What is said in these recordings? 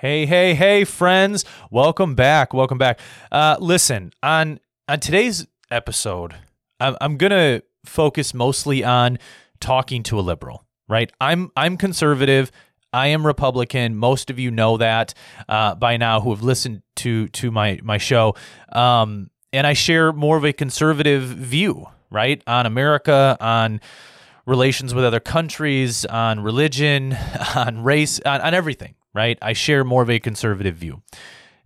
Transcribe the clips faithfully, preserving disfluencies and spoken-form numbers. Hey, hey, hey, friends. Welcome back. Welcome back. Uh, listen, on on today's episode, I'm, I'm going to focus mostly on talking to a liberal, right? I'm I'm conservative. I am Republican. Most of you know that uh, by now who have listened to to my, my show. Um, and I share more of a conservative view, right, on America, on relations with other countries, on religion, on race, on, on everything. Right? I share more of a conservative view.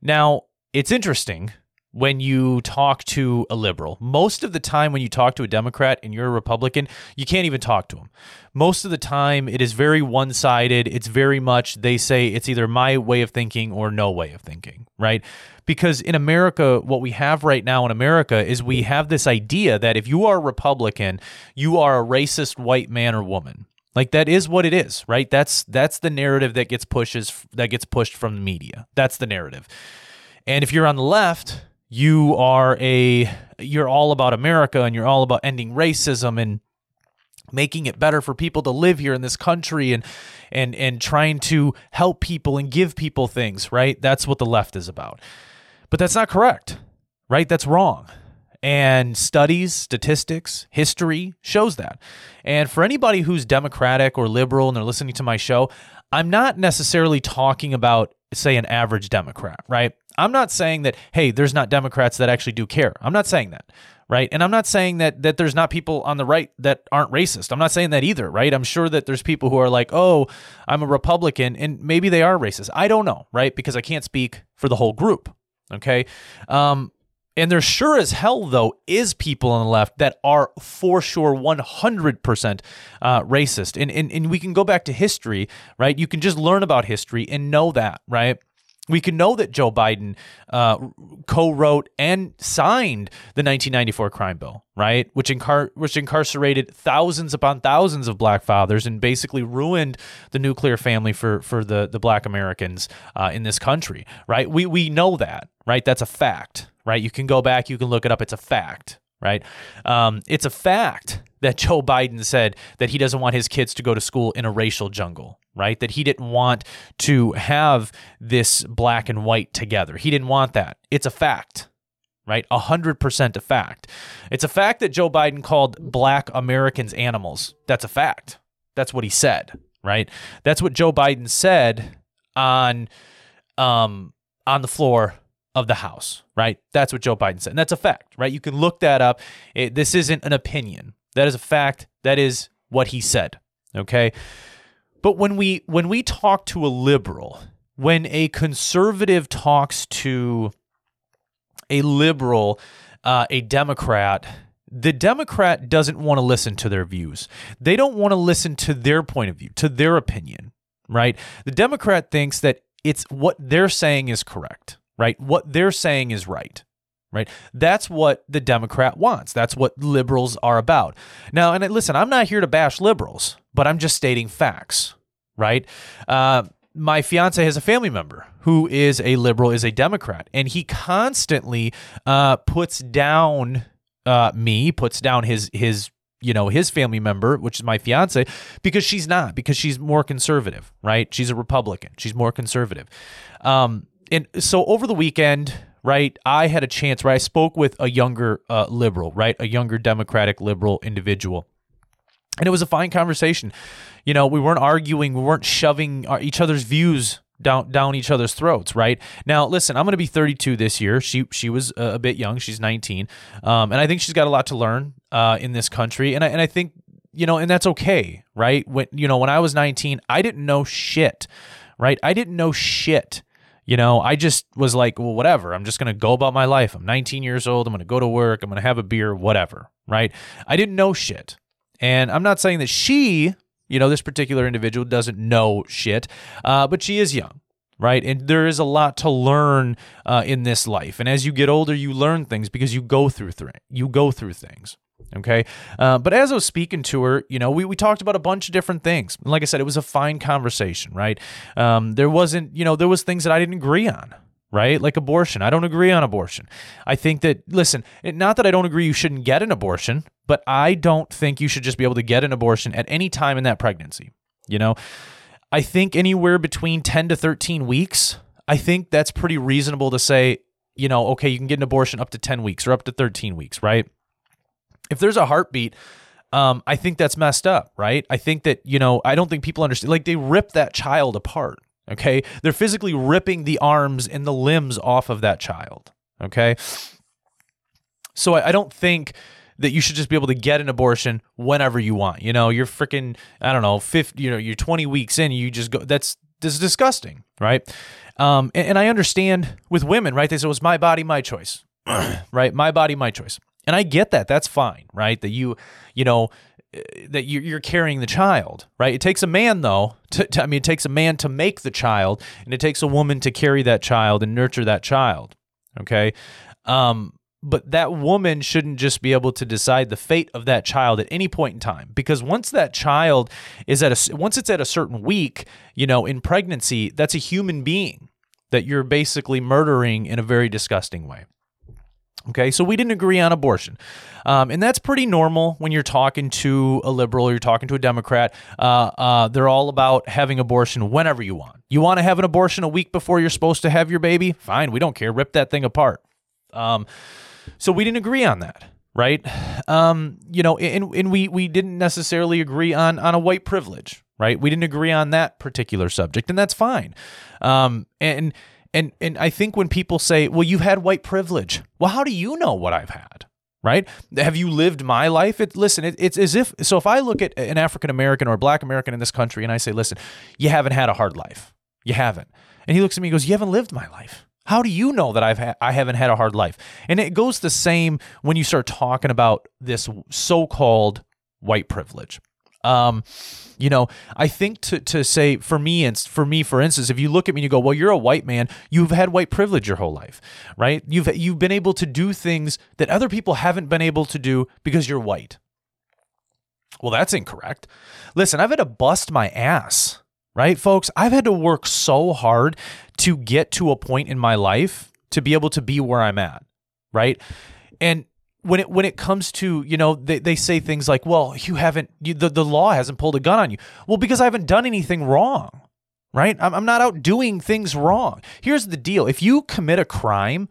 Now, it's interesting when you talk to a liberal. Most of the time when you talk to a Democrat and you're a Republican, you can't even talk to them. Most of the time, it is very one-sided. It's very much, they say, it's either my way of thinking or no way of thinking, right? Because in America, what we have right now in America is we have this idea that if you are a Republican, you are a racist white man or woman. Like that is what it is, right? That's that's the narrative that gets pushes that gets pushed from the media. That's the narrative. And if you're on the left, you are a you're all about America and you're all about ending racism and making it better for people to live here in this country and and and trying to help people and give people things, right? That's what the left is about. But that's not correct, right? That's wrong. And studies, statistics, history shows that. And for anybody who's Democratic or liberal and they're listening to my show, I'm not necessarily talking about, say, an average Democrat, right? I'm not saying that, hey, there's not Democrats that actually do care. I'm not saying that, right? And I'm not saying that that there's not people on the right that aren't racist. I'm not saying that either, right? I'm sure that there's people who are like, oh, I'm a Republican, and maybe they are racist. I don't know, right? Because I can't speak for the whole group, okay? Um And there sure as hell, though, is people on the left that are for sure one hundred percent uh, racist. And, and and we can go back to history, right? You can just learn about history and know that, right? We can know that Joe Biden uh, co-wrote and signed the nineteen ninety-four crime bill, right? Which incar- which incarcerated thousands upon thousands of black fathers and basically ruined the nuclear family for for the, the black Americans uh, in this country, right? We we know that, right? That's a fact. Right, you can go back, you can look it up. It's a fact, right? Um, it's a fact that Joe Biden said that he doesn't want his kids to go to school in a racial jungle, right? That he didn't want to have this black and white together. He didn't want that. It's a fact, right? A hundred percent a fact. It's a fact that Joe Biden called black Americans animals. That's a fact. That's what he said, right? That's what Joe Biden said on, um, on the floor of the House, right? That's what Joe Biden said. And that's a fact, right? You can look that up. It, this isn't an opinion. That is a fact. That is what he said, okay? But when we when we talk to a liberal, when a conservative talks to a liberal, uh, a Democrat, the Democrat doesn't want to listen to their views. They don't want to listen to their point of view, to their opinion, right? The Democrat thinks that it's what they're saying is correct. Right? What they're saying is right, right? That's what the Democrat wants. That's what liberals are about. Now, and listen, I'm not here to bash liberals, but I'm just stating facts, right? Uh, my fiance has a family member who is a liberal, is a Democrat, and he constantly uh, puts down uh, me, puts down his his. you know, his family member, which is my fiance, because she's not, because she's more conservative, right? She's a Republican. She's more conservative. Um, and so over the weekend, right, I had a chance, right? I spoke with a younger uh, liberal, right? A younger Democratic liberal individual. And it was a fine conversation. You know, we weren't arguing. We weren't shoving our, each other's views down down each other's throats, right? Now, listen, I'm going to be thirty-two this year. She she was a bit young. She's nineteen. Um, and I think she's got a lot to learn uh, in this country. And I, and I think, you know, and that's okay, right? When, you know, when I was nineteen, I didn't know shit, right? I didn't know shit. You know, I just was like, well, whatever. I'm just going to go about my life. I'm nineteen years old. I'm going to go to work. I'm going to have a beer, whatever, right? I didn't know shit. And I'm not saying that she... You know, this particular individual doesn't know shit, uh, but she is young, right? And there is a lot to learn uh, in this life. And as you get older, you learn things because you go through th- you go through things, okay? Uh, but as I was speaking to her, you know, we, we talked about a bunch of different things. And like I said, it was a fine conversation, right? Um, there wasn't, you know, there was things that I didn't agree on, right? Like abortion. I don't agree on abortion. I think that, listen, it, not that I don't agree you shouldn't get an abortion, but I don't think you should just be able to get an abortion at any time in that pregnancy. You know, I think anywhere between ten to thirteen weeks, I think that's pretty reasonable to say, you know, okay, you can get an abortion up to ten weeks or up to thirteen weeks, right? If there's a heartbeat, um, I think that's messed up, right? I think that, you know, I don't think people understand, like they rip that child apart, okay? They're physically ripping the arms and the limbs off of that child, okay? So I, I don't think that you should just be able to get an abortion whenever you want. You know, you're freaking, I don't know, fifty, you know, you're twenty weeks in, you just go, that's, that's disgusting, right? Um, and, and I understand with women, right? They say, well, it's my body, my choice, right? My body, my choice. And I get that. That's fine, right? That you, you know, that you're carrying the child, right? It takes a man though, to, to, I mean, it takes a man to make the child, and it takes a woman to carry that child and nurture that child, okay? Um, But that woman shouldn't just be able to decide the fate of that child at any point in time, because once that child is at a once it's at a certain week, you know, in pregnancy, that's a human being that you're basically murdering in a very disgusting way. Okay, so we didn't agree on abortion, um, and that's pretty normal when you're talking to a liberal, or you're talking to a Democrat. Uh, uh, they're all about having abortion whenever you want. You want to have an abortion a week before you're supposed to have your baby? Fine, we don't care. Rip that thing apart. Um, So we didn't agree on that, right? Um, you know, and, and we we didn't necessarily agree on on a white privilege, right? We didn't agree on that particular subject, and that's fine. Um, and and and I think when people say, "Well, you've had white privilege," well, how do you know what I've had, right? Have you lived my life? It, listen, it, it's as if so. If I look at an African American or a Black American in this country, and I say, "Listen, you haven't had a hard life, you haven't," and he looks at me and goes, "You haven't lived my life." How do you know that I've ha- I haven't had a hard life? And it goes the same when you start talking about this so-called white privilege. Um, you know, I think to to say for me and for me, for instance, if you look at me and you go, "Well, you're a white man. You've had white privilege your whole life, right? You've you've been able to do things that other people haven't been able to do because you're white." Well, that's incorrect. Listen, I've had to bust my ass. Right, folks? I've had to work so hard to get to a point in my life to be able to be where I'm at, right? And when it when it comes to, you know, they, they say things like, well, you haven't, you, the, the law hasn't pulled a gun on you. Well, because I haven't done anything wrong, right? I'm, I'm not out doing things wrong. Here's the deal. If you commit a crime,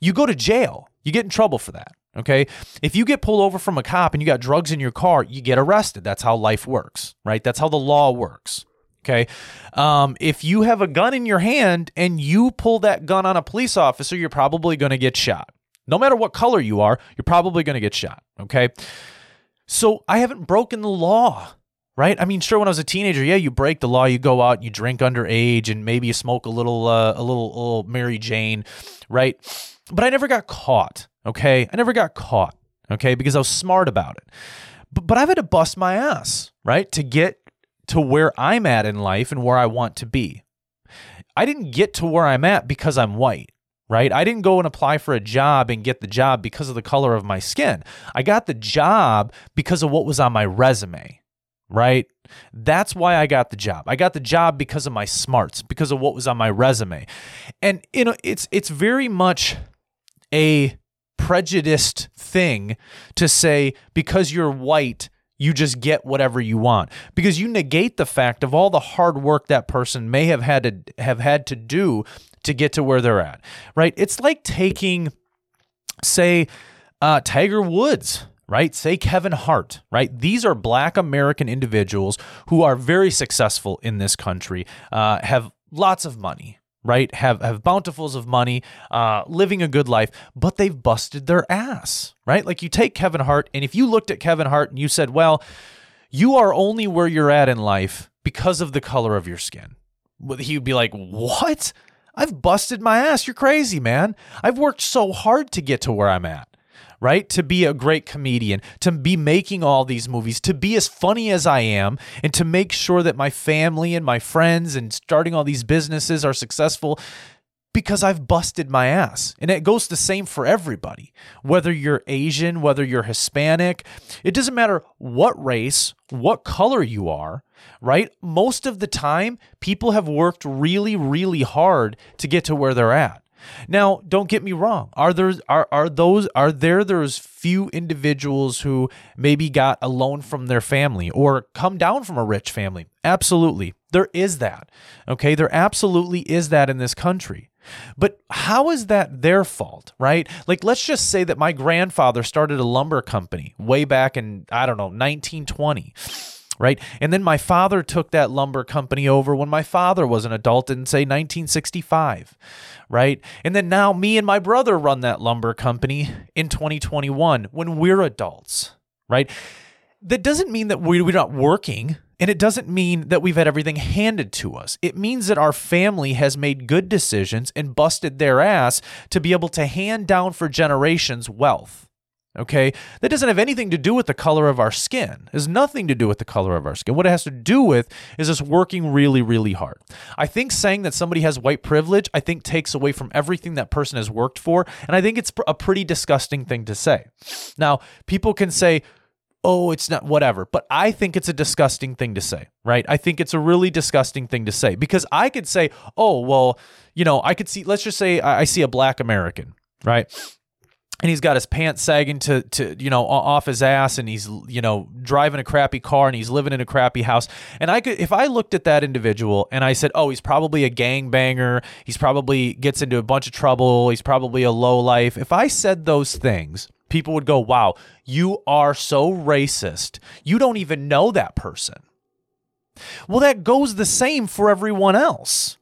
you go to jail. You get in trouble for that, okay? If you get pulled over from a cop and you got drugs in your car, you get arrested. That's how life works, right? That's how the law works. Okay, um, if you have a gun in your hand and you pull that gun on a police officer, you're probably going to get shot. No matter what color you are, you're probably going to get shot, okay? So I haven't broken the law, right? I mean, sure, when I was a teenager, yeah, you break the law, you go out and you drink underage and maybe you smoke a little, uh, a little, a little Mary Jane, right? But I never got caught, okay? I never got caught, okay, because I was smart about it. But, but I've had to bust my ass, right, to get to where I'm at in life and where I want to be. I didn't get to where I'm at because I'm white, right? I didn't go and apply for a job and get the job because of the color of my skin. I got the job because of what was on my resume, right? That's why I got the job. I got the job because of my smarts, because of what was on my resume. And you know, it's it's very much a prejudiced thing to say because you're white, you just get whatever you want, because you negate the fact of all the hard work that person may have had to have had to do to get to where they're at, right? It's like taking, say, uh, Tiger Woods, right? Say Kevin Hart, right? These are Black American individuals who are very successful in this country, uh, have lots of money, right? Have have bountifuls of money, uh, living a good life, but they've busted their ass, right? Like you take Kevin Hart, and if you looked at Kevin Hart and you said, well, you are only where you're at in life because of the color of your skin, he would be like, what? I've busted my ass. You're crazy, man. I've worked so hard to get to where I'm at, right? To be a great comedian, to be making all these movies, to be as funny as I am, and to make sure that my family and my friends and starting all these businesses are successful because I've busted my ass. And it goes the same for everybody, whether you're Asian, whether you're Hispanic, it doesn't matter what race, what color you are, right? Most of the time, people have worked really, really hard to get to where they're at. Now, don't get me wrong. Are there are are those are there those few individuals who maybe got a loan from their family or come down from a rich family? Absolutely. There is that, okay? There absolutely is that in this country. But how is that their fault, right? Like, let's just say that my grandfather started a lumber company way back in, I don't know, nineteen twenty, right? And then my father took that lumber company over when my father was an adult in, say, nineteen sixty-five, right? And then now me and my brother run that lumber company in twenty twenty-one when we're adults, right? That doesn't mean that we're not working, and it doesn't mean that we've had everything handed to us. It means that our family has made good decisions and busted their ass to be able to hand down for generations wealth, okay? That doesn't have anything to do with the color of our skin. It has nothing to do with the color of our skin. What it has to do with is us working really, really hard. I think saying that somebody has white privilege, I think takes away from everything that person has worked for, and I think it's a pretty disgusting thing to say. Now, people can say, oh, it's not whatever. But I think it's a disgusting thing to say, right? I think it's a really disgusting thing to say because I could say, oh, well, you know, I could see, let's just say I see a black American, right? And he's got his pants sagging to, to, you know, off his ass and he's, you know, driving a crappy car and he's living in a crappy house. And I could, if I looked at that individual and I said, oh, he's probably a gangbanger. He's probably gets into a bunch of trouble. He's probably a lowlife. If I said those things, people would go, wow, you are so racist. You don't even know that person. Well, that goes the same for everyone else.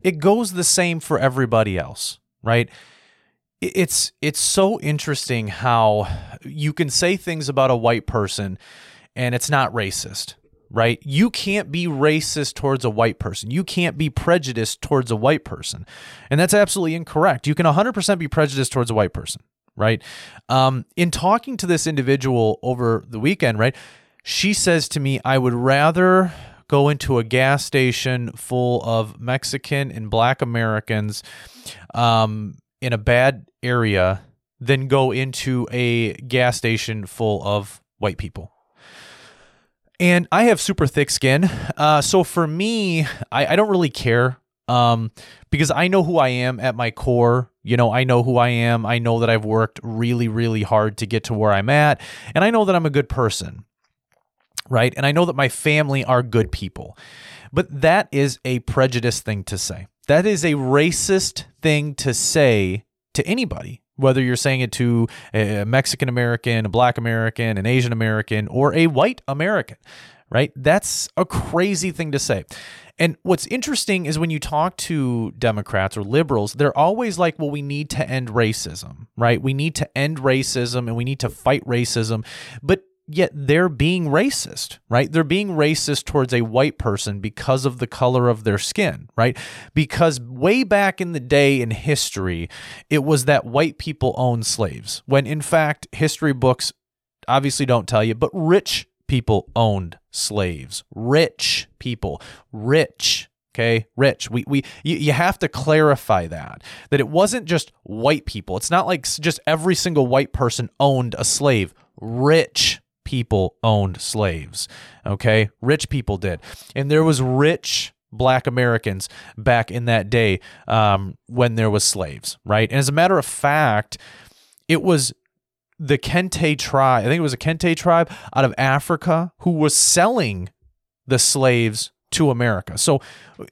It goes the same for everybody else, right? It's it's so interesting how you can say things about a white person and it's not racist, right? You can't be racist towards a white person. You can't be prejudiced towards a white person. And that's absolutely incorrect. You can one hundred percent be prejudiced towards a white person. Right. Um, in talking to this individual over the weekend, right, she says to me, I would rather go into a gas station full of Mexican and black Americans um, in a bad area than go into a gas station full of white people. And I have super thick skin. Uh, so for me, I, I don't really care. Um, because I know who I am at my core, you know, I know who I am. I know that I've worked really, really hard to get to where I'm at. And I know that I'm a good person, right? And I know that my family are good people, but that is a prejudiced thing to say. That is a racist thing to say to anybody, whether you're saying it to a Mexican American, a black American, an Asian American, or a white American, right? That's a crazy thing to say. And what's interesting is when you talk to Democrats or liberals, they're always like, well, we need to end racism, right? We need to end racism and we need to fight racism. But yet they're being racist, right? They're being racist towards a white person because of the color of their skin, right? Because way back in the day in history, it was that white people owned slaves, when in fact, history books obviously don't tell you, but rich people owned slaves, rich people, rich, okay, rich. We, we, you, you have to clarify that, that it wasn't just white people. It's not like just every single white person owned a slave. Rich people owned slaves, okay? Rich people did. And there was rich black Americans back in that day um, when there was slaves, right? And as a matter of fact, it was the Kente tribe, I think it was a Kente tribe out of Africa who was selling the slaves to America. So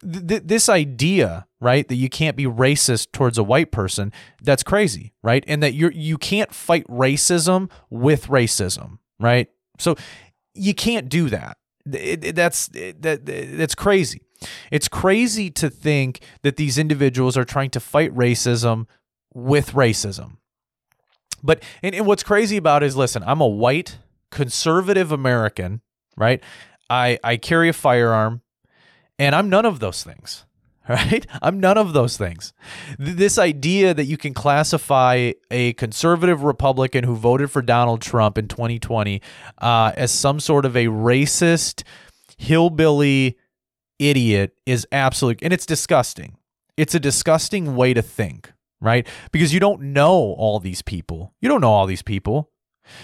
th- this idea, right, that you can't be racist towards a white person, that's crazy, right? And that you you can't fight racism with racism, right? So you can't do that. It, it, that's it, that that's crazy. It's crazy to think that these individuals are trying to fight racism with racism. But and, and what's crazy about it is, listen, I'm a white conservative American, right? I, I carry a firearm and I'm none of those things, right? I'm none of those things. Th- this idea that you can classify a conservative Republican who voted for Donald Trump in twenty twenty uh, as some sort of a racist hillbilly idiot is absolute, and it's disgusting. It's a disgusting way to think. Right? Because you don't know all these people. You don't know all these people.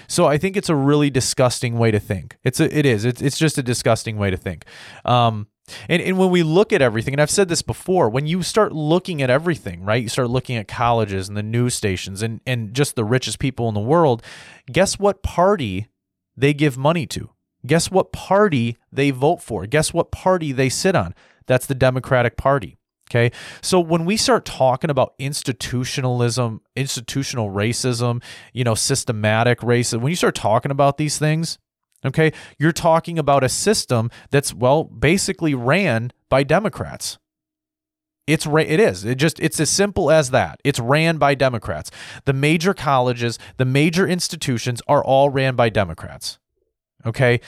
So I think it's a really disgusting way to think. It's a, it is. It's it's just a disgusting way to think. Um, and, and when we look at everything, and I've said this before, when you start looking at everything, right, you start looking at colleges and the news stations and, and just the richest people in the world, guess what party they give money to? Guess what party they vote for? Guess what party they sit on? That's the Democratic Party. Okay. So when we start talking about institutionalism, institutional racism, you know, systematic racism, when you start talking about these things, okay, you're talking about a system that's, well, basically ran by Democrats. It's it is. It just it's as simple as that. It's ran by Democrats. The major colleges, the major institutions are all ran by Democrats. Okay.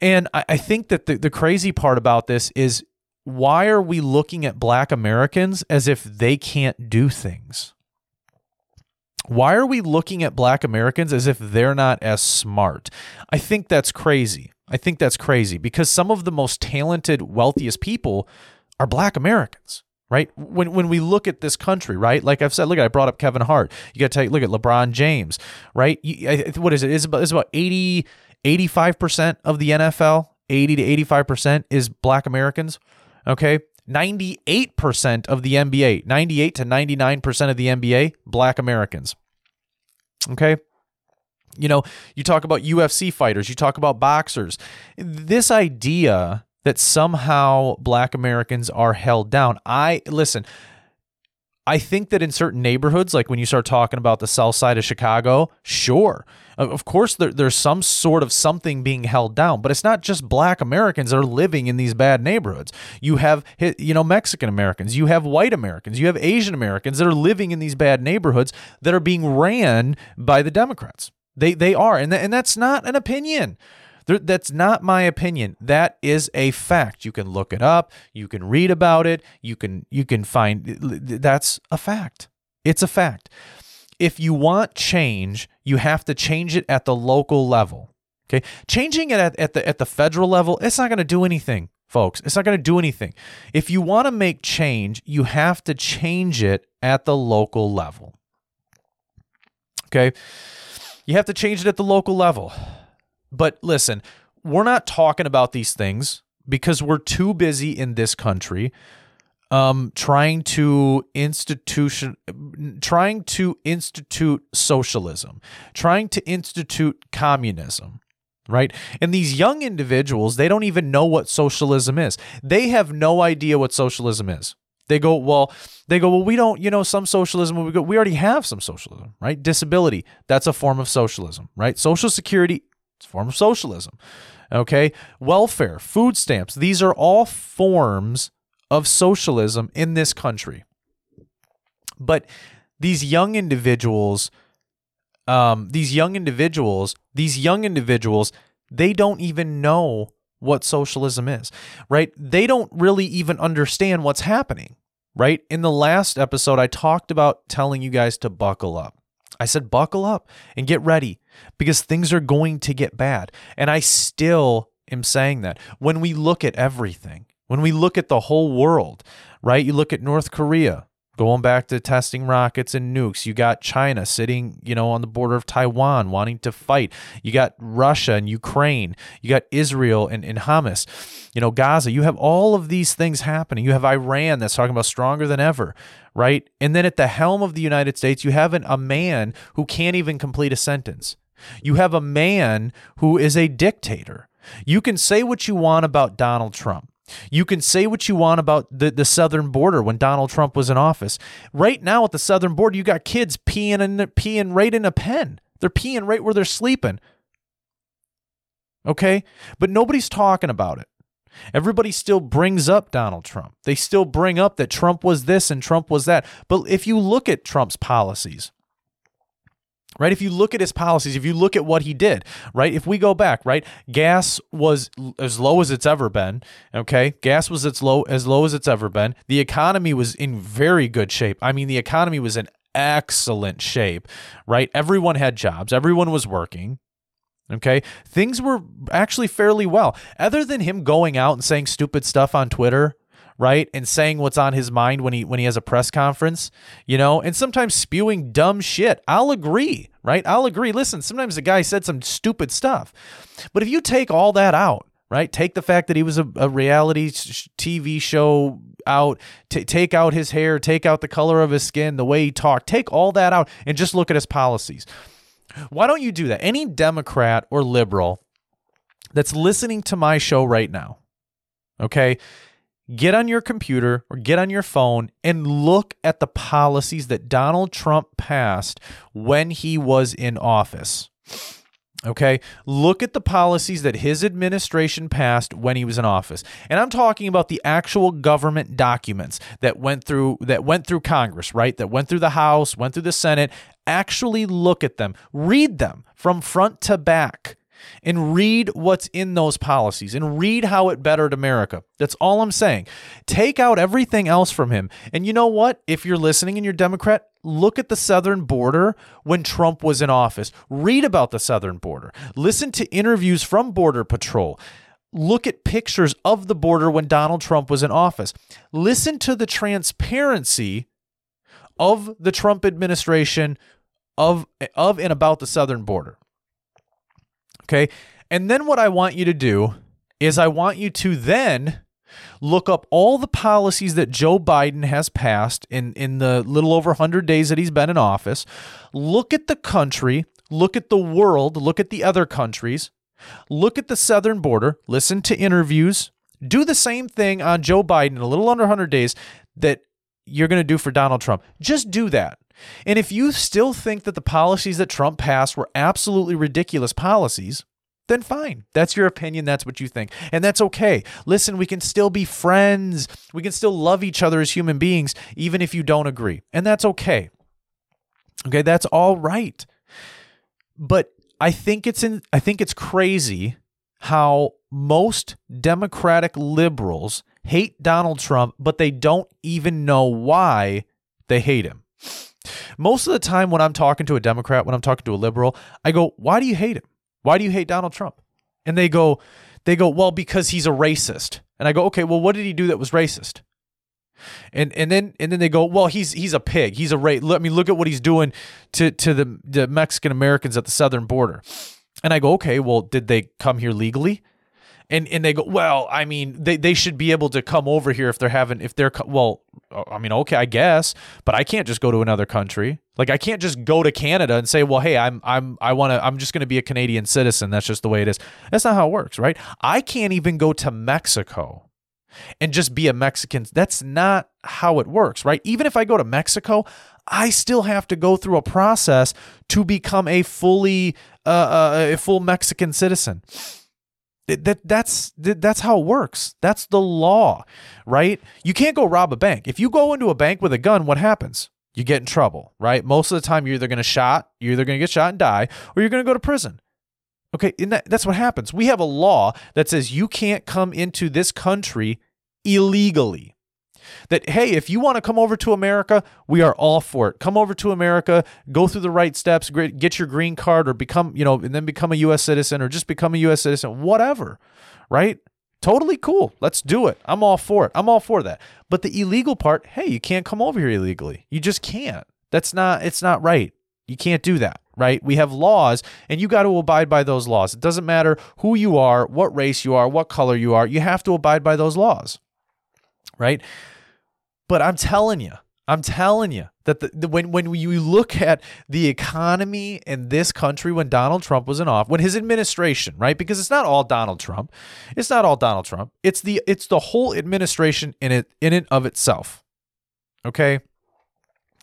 And I, I think that the, the crazy part about this is, why are we looking at Black Americans as if they can't do things? Why are we looking at Black Americans as if they're not as smart? I think that's crazy. I think that's crazy because some of the most talented, wealthiest people are Black Americans, right? When when we look at this country, right? Like I've said, look, I brought up Kevin Hart. You got to take look at LeBron James, right? You, what is it? It's about, it's about eighty, eighty-five percent of the N F L, eighty to eighty-five percent is Black Americans. Okay, ninety-eight percent of the N B A, ninety-eight to ninety-nine percent of the N B A, Black Americans. Okay, you know, you talk about U F C fighters, you talk about boxers. This idea that somehow Black Americans are held down. I, listen, I think that in certain neighborhoods, like when you start talking about the south side of Chicago, sure, of course there, there's some sort of something being held down, but it's not just Black Americans that are living in these bad neighborhoods. You have, you know, Mexican Americans, you have white Americans, you have Asian Americans that are living in these bad neighborhoods that are being ran by the Democrats. They they are, and th- and that's not an opinion. That's not my opinion. That is a fact. You can look it up. You can read about it. You can you can find. That's a fact. It's a fact. If you want change, you have to change it at the local level. Okay, changing it at, at the at the federal level, it's not going to do anything, folks. It's not going to do anything. If you want to make change, you have to change it at the local level. Okay, you have to change it at the local level. But listen, we're not talking about these things because we're too busy in this country um, trying to institution, trying to institute socialism, trying to institute communism, right? And these young individuals, they don't even know what socialism is. They have no idea what socialism is. They go, well, they go, well, we don't, you know, some socialism, we go, we already have some socialism, right? Disability, that's a form of socialism, right? Social Security, it's a form of socialism, okay? Welfare, food stamps, these are all forms of socialism in this country. But these young individuals, um, these young individuals, these young individuals, they don't even know what socialism is, right? They don't really even understand what's happening, right? In the last episode, I talked about telling you guys to buckle up. I said, buckle up and get ready because things are going to get bad. And I still am saying that. When we look at everything, when we look at the whole world, right? You look at North Korea, going back to testing rockets and nukes. You got China sitting, you know, on the border of Taiwan wanting to fight. You got Russia and Ukraine. You got Israel and, and Hamas, you know, Gaza. You have all of these things happening. You have Iran that's talking about stronger than ever, right? And then at the helm of the United States, you have an, a man who can't even complete a sentence. You have a man who is a dictator. You can say what you want about Donald Trump. You can say what you want about the, the southern border when Donald Trump was in office. Right now at the southern border, you got kids peeing in, peeing right in a pen. They're peeing right where they're sleeping. Okay? But nobody's talking about it. Everybody still brings up Donald Trump. They still bring up that Trump was this and Trump was that. But if you look at Trump's policies, right? If you look at his policies, if you look at what he did, right? If we go back, right? Gas was l- as low as it's ever been, okay? Gas was as low as low as it's ever been. The economy was in very good shape. I mean, the economy was in excellent shape, right? Everyone had jobs. Everyone was working, okay? Things were actually fairly well. Other than him going out and saying stupid stuff on Twitter, right, and saying what's on his mind when he when he has a press conference, you know, and sometimes spewing dumb shit. I'll agree, right? I'll agree. Listen, sometimes the guy said some stupid stuff. But if you take all that out, right, take the fact that he was a, a reality sh- T V show out, t- take out his hair, take out the color of his skin, the way he talked, take all that out and just look at his policies. Why don't you do that? Any Democrat or liberal that's listening to my show right now, okay, get on your computer or get on your phone and look at the policies that Donald Trump passed when he was in office. Okay, look at the policies that his administration passed when he was in office. And I'm talking about the actual government documents that went through that went through Congress, right? That went through the House, went through the Senate. Actually look at them, read them from front to back, and read what's in those policies and read how it bettered America. That's all I'm saying. Take out everything else from him. And you know what? If you're listening and you're Democrat, look at the southern border when Trump was in office. Read about the southern border. Listen to interviews from Border Patrol. Look at pictures of the border when Donald Trump was in office. Listen to the transparency of the Trump administration of, of and about the southern border. Okay, and then what I want you to do is I want you to then look up all the policies that Joe Biden has passed in, in the little over one hundred days that he's been in office. Look at the country, look at the world, look at the other countries, look at the southern border, listen to interviews, do the same thing on Joe Biden in a little under one hundred days that you're going to do for Donald Trump. Just do that. And if you still think that the policies that Trump passed were absolutely ridiculous policies, then fine. That's your opinion. That's what you think. And that's okay. Listen, we can still be friends. We can still love each other as human beings, even if you don't agree. And that's okay. Okay, that's all right. But I think it's in, I think it's crazy how most Democratic liberals hate Donald Trump, but they don't even know why they hate him. Most of the time when I'm talking to a Democrat, when I'm talking to a liberal, I go, why do you hate him? Why do you hate Donald Trump? And they go, they go, well, because he's a racist. And I go, okay, well, what did he do that was racist? And and then and then they go, well, he's he's a pig. He's a racist. Let me look at what he's doing to, to the, the Mexican Americans at the southern border. And I go, okay, well, did they come here legally? And and they go, well, I mean, they, they should be able to come over here if they're having, if they're, well, I mean, okay, I guess, but I can't just go to another country. Like I can't just go to Canada and say, well, hey, I'm, I'm, I want to, I'm just going to be a Canadian citizen. That's just the way it is. That's not how it works, right? I can't even go to Mexico and just be a Mexican. That's not how it works, right? Even if I go to Mexico, I still have to go through a process to become a fully, uh, a full Mexican citizen. That that's that's how it works. That's the law, right? You can't go rob a bank. If you go into a bank with a gun, what happens? You get in trouble, right? Most of the time, you're either going to shot, you're either going to get shot and die, or you're going to go to prison. Okay, and that, that's what happens. We have a law that says you can't come into this country illegally. That, hey, if you want to come over to America, we are all for it. Come over to America, go through the right steps, get your green card or become, you know, and then become a U S citizen or just become a U S citizen, whatever, right? Totally cool. Let's do it. I'm all for it. I'm all for that. But the illegal part, hey, you can't come over here illegally. You just can't. That's not, it's not right. You can't do that, right? We have laws and you got to abide by those laws. It doesn't matter who you are, what race you are, what color you are. You have to abide by those laws, right? But I'm telling you, I'm telling you that the, the, when when you look at the economy in this country when Donald Trump was in office, when his administration, right? Because it's not all Donald Trump. It's not all Donald Trump. It's the it's the whole administration in it in and of itself. Okay?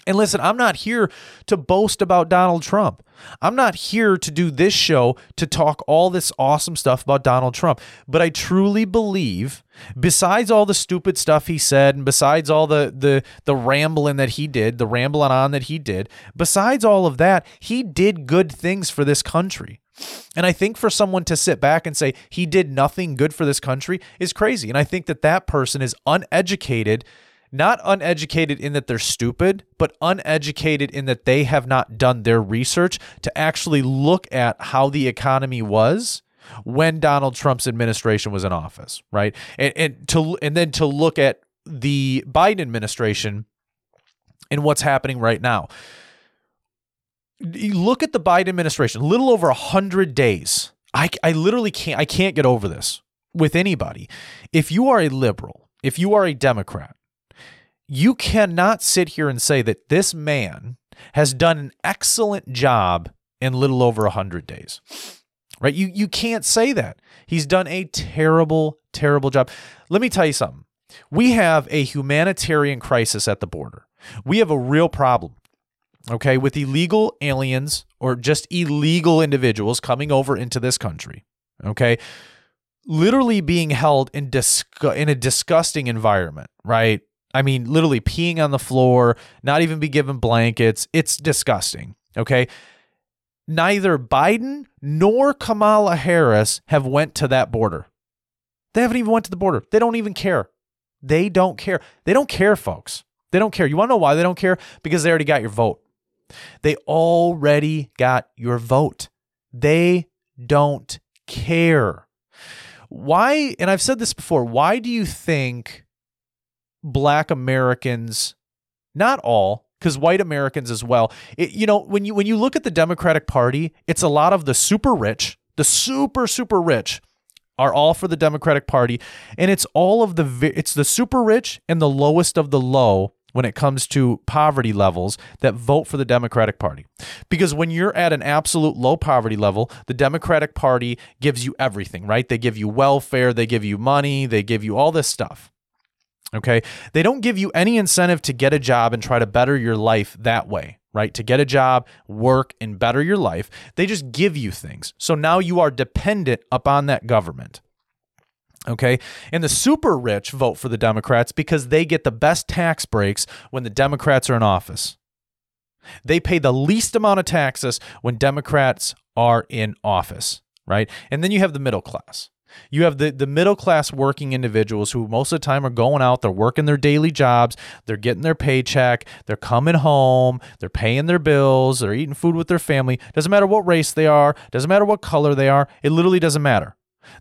And listen, I'm not here to boast about Donald Trump. I'm not here to do this show to talk all this awesome stuff about Donald Trump. But I truly believe, besides all the stupid stuff he said, and besides all the the the rambling that he did, the rambling on that he did, besides all of that, he did good things for this country. And I think for someone to sit back and say he did nothing good for this country is crazy. And I think that that person is uneducated. Not uneducated in that they're stupid, but uneducated in that they have not done their research to actually look at how the economy was when Donald Trump's administration was in office, right? And, and to and then to look at the Biden administration and what's happening right now. Look at the Biden administration, little over one hundred days. I, I literally can't, I can't get over this with anybody. If you are a liberal, if you are a Democrat, you cannot sit here and say that this man has done an excellent job in little over one hundred days. Right? You, you can't say that. He's done a terrible, terrible job. Let me tell you something. We have a humanitarian crisis at the border. We have a real problem, okay, with illegal aliens or just illegal individuals coming over into this country, okay, literally being held in dis- in a disgusting environment, right? I mean, literally peeing on the floor, not even be given blankets. It's disgusting, okay? Neither Biden nor Kamala Harris have went to that border. They haven't even went to the border. They don't even care. They don't care. They don't care, folks. They don't care. You want to know why they don't care? Because they already got your vote. They already got your vote. They don't care. Why, and I've said this before, why do you think Black Americans, not all, because white Americans as well, it, you know, when you when you look at the Democratic Party, it's a lot of the super rich, the super, super rich are all for the Democratic Party, and it's all of the it's the super rich and the lowest of the low when it comes to poverty levels that vote for the Democratic Party. Because when you're at an absolute low poverty level, the Democratic Party gives you everything, right? They give you welfare, they give you money, they give you all this stuff. Okay? They don't give you any incentive to get a job and try to better your life that way, right? To get a job, work, and better your life. They just give you things. So now you are dependent upon that government. Okay? And the super rich vote for the Democrats because they get the best tax breaks when the Democrats are in office. They pay the least amount of taxes when Democrats are in office, right? And then you have the middle class. You have the, the middle class working individuals who most of the time are going out, they're working their daily jobs, they're getting their paycheck, they're coming home, they're paying their bills, they're eating food with their family. Doesn't matter what race they are, doesn't matter what color they are, it literally doesn't matter.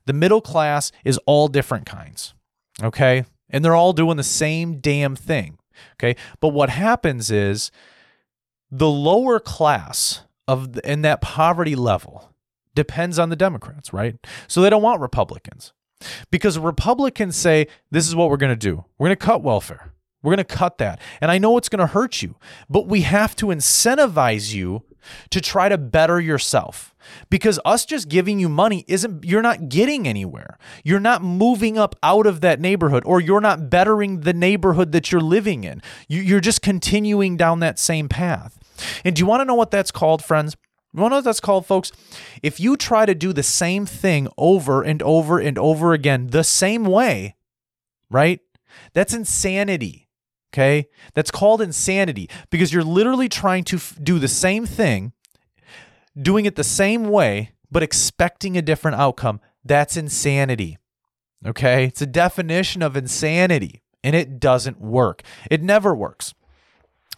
The middle class is all different kinds, okay? And they're all doing the same damn thing, okay? But what happens is the lower class of the, in that poverty level depends on the Democrats, right? So they don't want Republicans because Republicans say, this is what we're going to do. We're going to cut welfare. We're going to cut that. And I know it's going to hurt you, but we have to incentivize you to try to better yourself because us just giving you money isn't, you're not getting anywhere. You're not moving up out of that neighborhood or you're not bettering the neighborhood that you're living in. You're just continuing down that same path. And do you want to know what that's called, friends? You want to know what that's called, folks? If you try to do the same thing over and over and over again the same way, right? That's insanity, okay? That's called insanity because you're literally trying to f- do the same thing, doing it the same way, but expecting a different outcome. That's insanity, okay? It's a definition of insanity, and it doesn't work. It never works.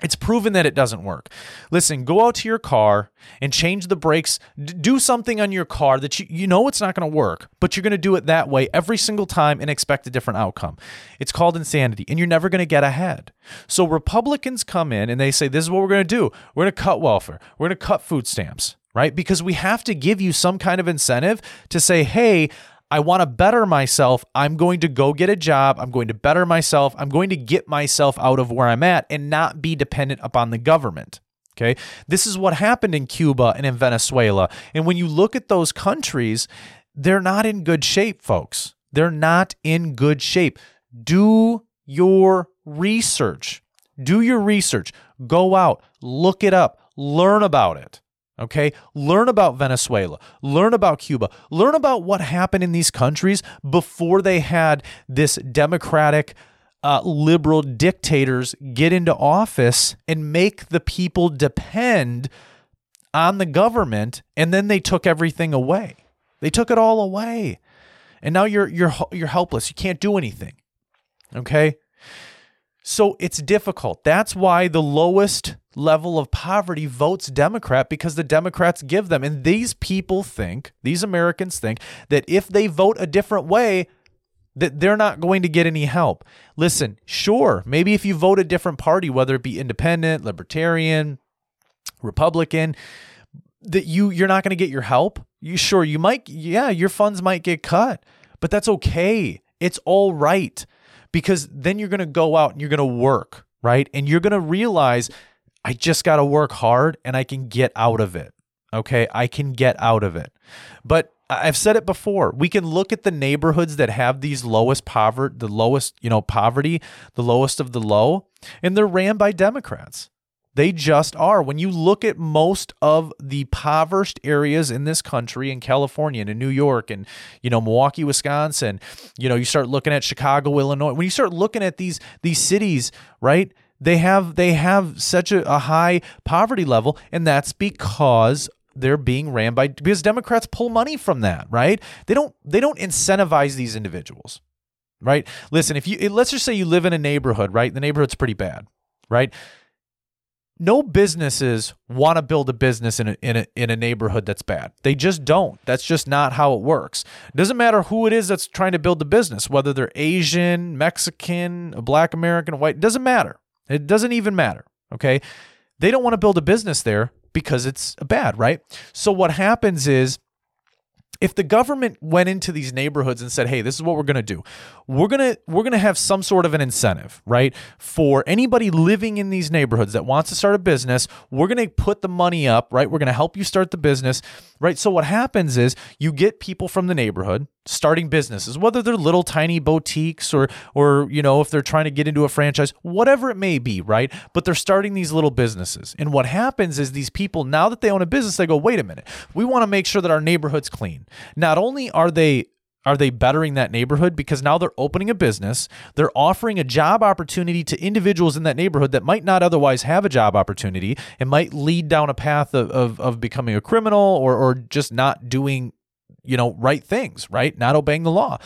It's proven that it doesn't work. Listen, go out to your car and change the brakes. D- do something on your car that you, you know it's not going to work, but you're going to do it that way every single time and expect a different outcome. It's called insanity, and you're never going to get ahead. So Republicans come in and they say, this is what we're going to do. We're going to cut welfare. We're going to cut food stamps, right? Because we have to give you some kind of incentive to say, hey, I want to better myself. I'm going to go get a job. I'm going to better myself. I'm going to get myself out of where I'm at and not be dependent upon the government. Okay. This is what happened in Cuba and in Venezuela. And when you look at those countries, they're not in good shape, folks. They're not in good shape. Do your research. Do your research. Go out, look it up, learn about it. Okay, learn about Venezuela, learn about Cuba, learn about what happened in these countries before they had this democratic, uh, liberal dictators get into office and make the people depend on the government, and then they took everything away. They took it all away, and now you're you're you're helpless. You can't do anything. Okay, so it's difficult. That's why the lowest level of poverty votes Democrat because the Democrats give them. And these people think, these Americans think that if they vote a different way, that they're not going to get any help. Listen, sure, maybe if you vote a different party, whether it be independent, libertarian, Republican, that you, you're not going to get your help. You sure you might, yeah, your funds might get cut, but that's okay. It's all right because then you're going to go out and you're going to work, right? And you're going to realize I just got to work hard and I can get out of it. Okay, I can get out of it. But I've said it before. We can look at the neighborhoods that have these lowest poverty, the lowest, you know, poverty, the lowest of the low, and they're ran by Democrats. They just are. When you look at most of the impoverished areas in this country, in California and in New York and, you know, Milwaukee, Wisconsin, you know, you start looking at Chicago, Illinois. When you start looking at these these cities, right, they have they have such a, a high poverty level, and that's because they're being ran by, because Democrats pull money from that, right? They don't they don't incentivize these individuals, right? Listen, if you let's just say you live in a neighborhood, right? The neighborhood's pretty bad, right? No businesses want to build a business in a, in a in a neighborhood that's bad. They just don't. That's just not how it works. It doesn't matter who it is that's trying to build the business, whether they're Asian, Mexican, Black American, white, it doesn't matter. It doesn't even matter, okay? They don't want to build a business there because it's bad, right? So what happens is, if the government went into these neighborhoods and said, hey, this is what we're going to do. We're going to we're going to have some sort of an incentive, right? For anybody living in these neighborhoods that wants to start a business, we're going to put the money up, right? We're going to help you start the business, right? So what happens is you get people from the neighborhood starting businesses, whether they're little tiny boutiques or or you know, if they're trying to get into a franchise, whatever it may be, right? But they're starting these little businesses. And what happens is these people, now that they own a business, they go, wait a minute, we want to make sure that our neighborhood's clean. Not only are they are they bettering that neighborhood because now they're opening a business, they're offering a job opportunity to individuals in that neighborhood that might not otherwise have a job opportunity and might lead down a path of of, of becoming a criminal or or just not doing, you know, right things, right? Not obeying the law,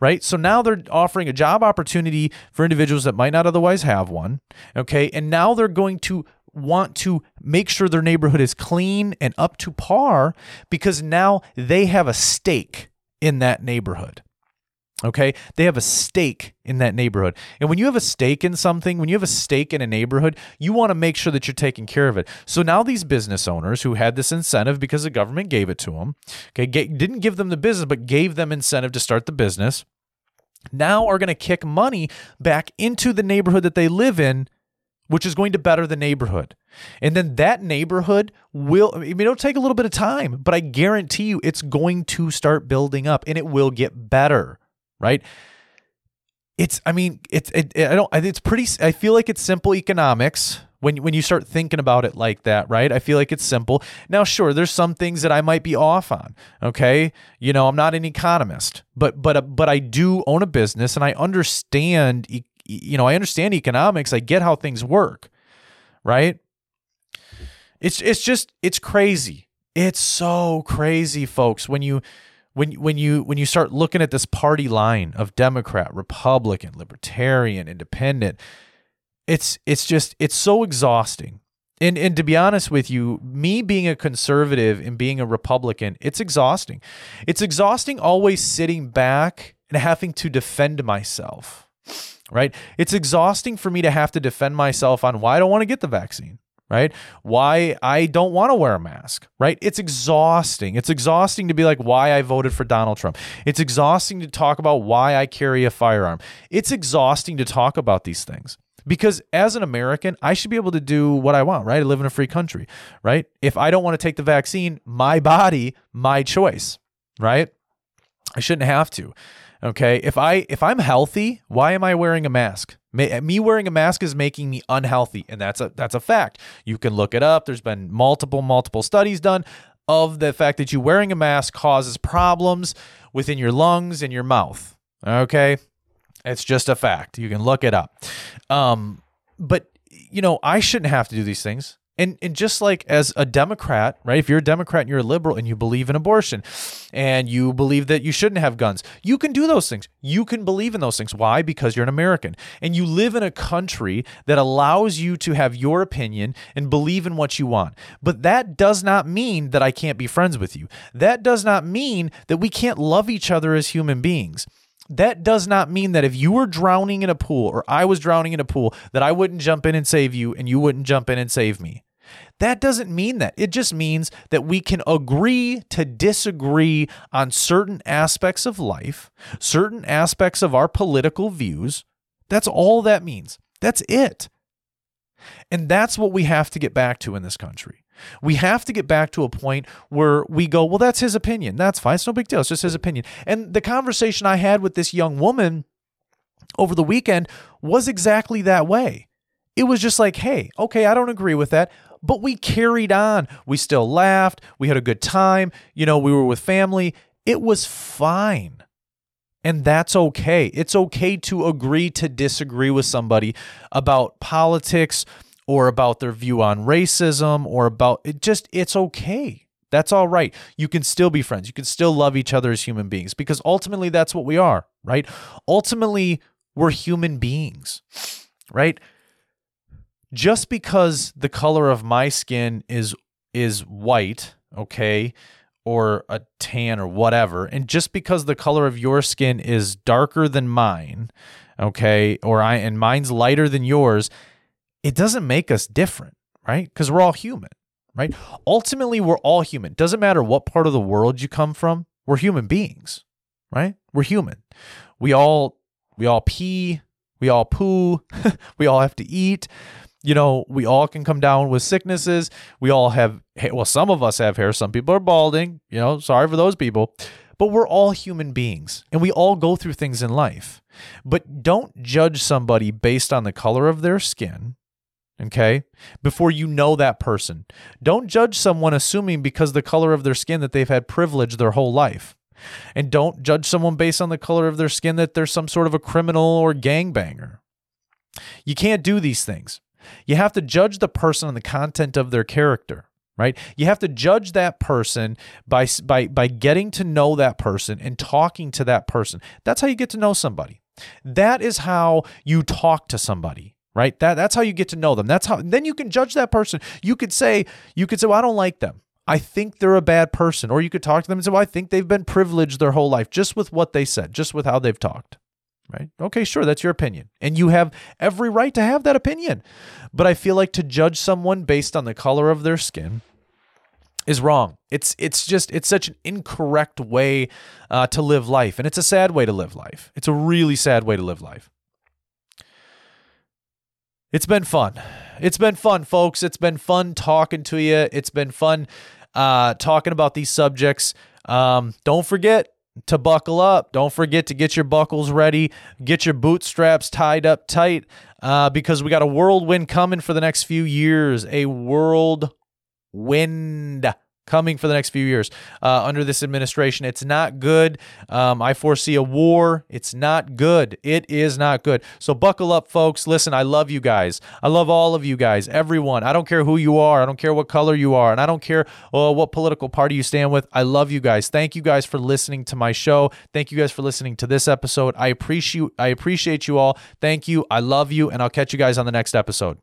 right? So now they're offering a job opportunity for individuals that might not otherwise have one, okay? And now they're going to want to make sure their neighborhood is clean and up to par because now they have a stake in that neighborhood. Okay? They have a stake in that neighborhood. And when you have a stake in something, when you have a stake in a neighborhood, you want to make sure that you're taking care of it. So now these business owners who had this incentive because the government gave it to them, okay, didn't give them the business, but gave them incentive to start the business, now are going to kick money back into the neighborhood that they live in, which is going to better the neighborhood. And then that neighborhood will, I mean, it'll take a little bit of time, but I guarantee you it's going to start building up and it will get better, right? It's, I mean, it's, it, I don't, it's pretty, I feel like it's simple economics when, when you start thinking about it like that, right? I feel like it's simple. Now, sure, there's some things that I might be off on, okay? You know, I'm not an economist, but, but, but I do own a business and I understand economics. You know, I understand economics. I get how things work, right? It's it's just it's crazy. It's so crazy, folks. When you when when you when you start looking at this party line of Democrat, Republican, Libertarian, Independent, it's it's just it's so exhausting. And and to be honest with you, me being a conservative and being a Republican, it's exhausting. It's exhausting always sitting back and having to defend myself. Right? It's exhausting for me to have to defend myself on why I don't want to get the vaccine, right? Why I don't want to wear a mask, right? It's exhausting. It's exhausting to be like why I voted for Donald Trump. It's exhausting to talk about why I carry a firearm. It's exhausting to talk about these things because as an American, I should be able to do what I want, right? I live in a free country, right? If I don't want to take the vaccine, my body, my choice, right? I shouldn't have to. Okay, if I if I'm healthy, why am I wearing a mask? Me wearing a mask is making me unhealthy, and that's a that's a fact. You can look it up. There's been multiple multiple studies done of the fact that you wearing a mask causes problems within your lungs and your mouth. Okay, it's just a fact. You can look it up. Um, but you know, I shouldn't have to do these things. And and just like as a Democrat, right, if you're a Democrat and you're a liberal and you believe in abortion and you believe that you shouldn't have guns, you can do those things. You can believe in those things. Why? Because you're an American and you live in a country that allows you to have your opinion and believe in what you want. But that does not mean that I can't be friends with you. That does not mean that we can't love each other as human beings. That does not mean that if you were drowning in a pool or I was drowning in a pool, that I wouldn't jump in and save you and you wouldn't jump in and save me. That doesn't mean that. It just means that we can agree to disagree on certain aspects of life, certain aspects of our political views. That's all that means. That's it. And that's what we have to get back to in this country. We have to get back to a point where we go, well, that's his opinion. That's fine. It's no big deal. It's just his opinion. And the conversation I had with this young woman over the weekend was exactly that way. It was just like, hey, okay, I don't agree with that. But we carried on. We still laughed. We had a good time. You know, we were with family. It was fine. And that's okay. It's okay to agree to disagree with somebody about politics or about their view on racism or about it. Just, it's okay. That's all right. You can still be friends. You can still love each other as human beings, because ultimately that's what we are, right? Ultimately, we're human beings, right? Just because the color of my skin is is white, okay, or a tan or whatever, and just because the color of your skin is darker than mine, okay, or I and mine's lighter than yours, it doesn't make us different, right? Because we're all human, right? Ultimately, we're all human. Doesn't matter what part of the world you come from, we're human beings, right? We're human. We all we all pee, we all poo, we all have to eat. You know, we all can come down with sicknesses. We all have, well, some of us have hair. Some people are balding, you know, sorry for those people. But we're all human beings, and we all go through things in life. But don't judge somebody based on the color of their skin, okay, before you know that person. Don't judge someone assuming because the color of their skin that they've had privilege their whole life. And don't judge someone based on the color of their skin that they're some sort of a criminal or gangbanger. You can't do these things. You have to judge the person on the content of their character, right? You have to judge that person by by by getting to know that person and talking to that person. That's how you get to know somebody. That is how you talk to somebody, right? That that's how you get to know them. That's how then you can judge that person. You could say you could say, well, I don't like them. I think they're a bad person. Or you could talk to them and say, well, I think they've been privileged their whole life just with what they said, just with how they've talked. Right? Okay, sure, that's your opinion. And you have every right to have that opinion. But I feel like to judge someone based on the color of their skin is wrong. It's it's just, it's such an incorrect way uh, to live life. And it's a sad way to live life. It's a really sad way to live life. It's been fun. It's been fun, folks. It's been fun talking to you. It's been fun uh, talking about these subjects. Um, don't forget to buckle up. Don't forget to get your buckles ready. Get your bootstraps tied up tight uh, because we got a whirlwind coming for the next few years. A whirlwind coming for the next few years uh, under this administration. It's not good. Um, I foresee a war. It's not good. It is not good. So buckle up, folks. Listen, I love you guys. I love all of you guys, everyone. I don't care who you are. I don't care what color you are. And I don't care oh, what political party you stand with. I love you guys. Thank you guys for listening to my show. Thank you guys for listening to this episode. I appreciate I appreciate you all. Thank you. I love you. And I'll catch you guys on the next episode.